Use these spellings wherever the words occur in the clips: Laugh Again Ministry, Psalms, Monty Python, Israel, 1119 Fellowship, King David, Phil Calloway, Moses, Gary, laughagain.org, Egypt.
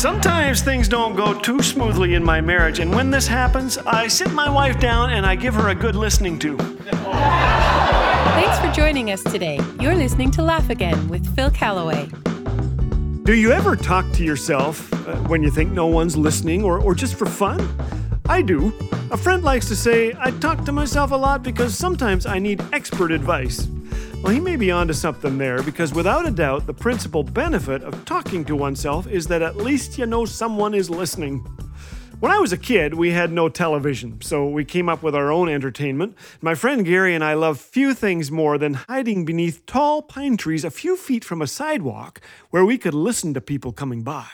Sometimes things don't go too smoothly in my marriage, and when this happens, I sit my wife down and I give her a good listening to. Thanks for joining us today. You're listening to Laugh Again with Phil Calloway. Do you ever talk to yourself when you think no one's listening or just for fun? I do. A friend likes to say, I talk to myself a lot because sometimes I need expert advice. Well, he may be onto something there, because without a doubt, the principal benefit of talking to oneself is that at least you know someone is listening. When I was a kid, we had no television, so we came up with our own entertainment. My friend Gary and I love few things more than hiding beneath tall pine trees a few feet from a sidewalk where we could listen to people coming by.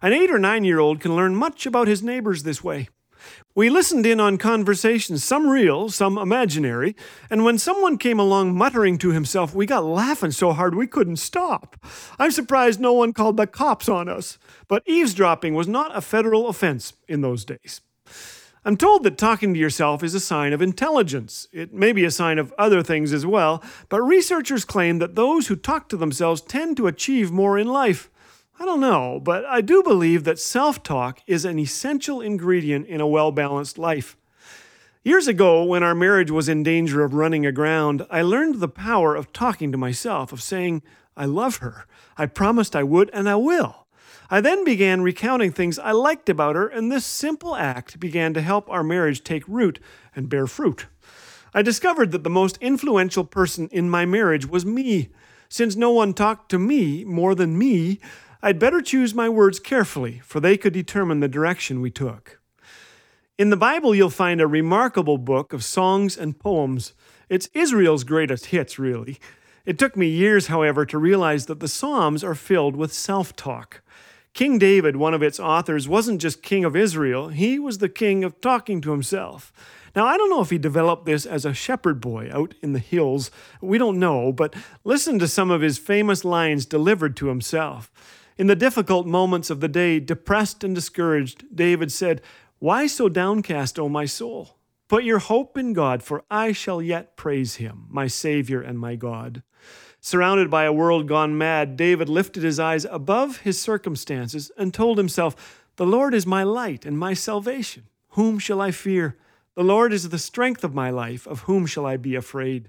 An 8 or 9-year-old can learn much about his neighbors this way. We listened in on conversations, some real, some imaginary, and when someone came along muttering to himself, we got laughing so hard we couldn't stop. I'm surprised no one called the cops on us, but eavesdropping was not a federal offense in those days. I'm told that talking to yourself is a sign of intelligence. It may be a sign of other things as well, but researchers claim that those who talk to themselves tend to achieve more in life. I don't know, but I do believe that self-talk is an essential ingredient in a well-balanced life. Years ago, when our marriage was in danger of running aground, I learned the power of talking to myself, of saying, I love her, I promised I would, and I will. I then began recounting things I liked about her, and this simple act began to help our marriage take root and bear fruit. I discovered that the most influential person in my marriage was me. Since no one talked to me more than me, I'd better choose my words carefully, for they could determine the direction we took. In the Bible, you'll find a remarkable book of songs and poems. It's Israel's greatest hits, really. It took me years, however, to realize that the Psalms are filled with self-talk. King David, one of its authors, wasn't just king of Israel, he was the king of talking to himself. Now, I don't know if he developed this as a shepherd boy out in the hills. We don't know, but listen to some of his famous lines delivered to himself. In the difficult moments of the day, depressed and discouraged, David said, "Why so downcast, O my soul? Put your hope in God, for I shall yet praise him, my Savior and my God." Surrounded by a world gone mad, David lifted his eyes above his circumstances and told himself, "The Lord is my light and my salvation. Whom shall I fear? The Lord is the strength of my life. Of whom shall I be afraid?"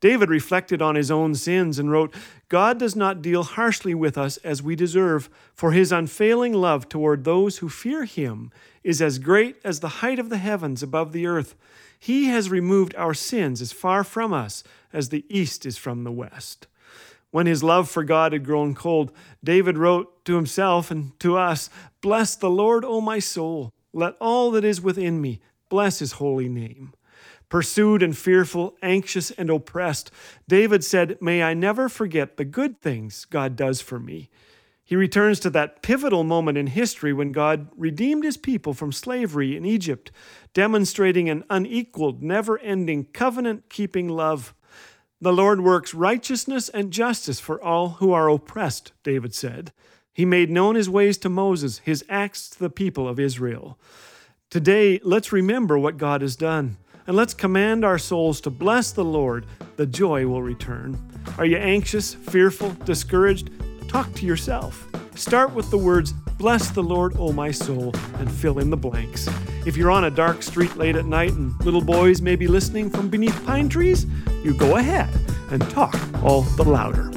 David reflected on his own sins and wrote, "God does not deal harshly with us as we deserve, for his unfailing love toward those who fear him is as great as the height of the heavens above the earth. He has removed our sins as far from us as the east is from the west." When his love for God had grown cold, David wrote to himself and to us, "Bless the Lord, O my soul. Let all that is within me bless his holy name." Pursued and fearful, anxious and oppressed, David said, "May I never forget the good things God does for me." He returns to that pivotal moment in history when God redeemed his people from slavery in Egypt, demonstrating an unequaled, never-ending, covenant-keeping love. "The Lord works righteousness and justice for all who are oppressed," David said. "He made known his ways to Moses, his acts to the people of Israel." Today, let's remember what God has done. And let's command our souls to bless the Lord. The joy will return. Are you anxious, fearful, discouraged? Talk to yourself. Start with the words, "Bless the Lord, O my soul," and fill in the blanks. If you're on a dark street late at night and little boys may be listening from beneath pine trees, you go ahead and talk all the louder.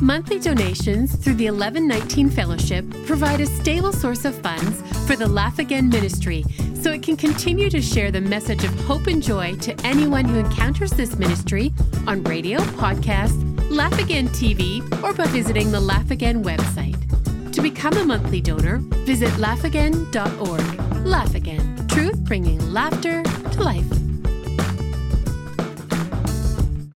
Monthly donations through the 1119 Fellowship provide a stable source of funds for the Laugh Again Ministry, so it can continue to share the message of hope and joy to anyone who encounters this ministry on radio, podcast, Laugh Again TV, or by visiting the Laugh Again website. To become a monthly donor, visit laughagain.org. Laugh Again, truth bringing laughter to life.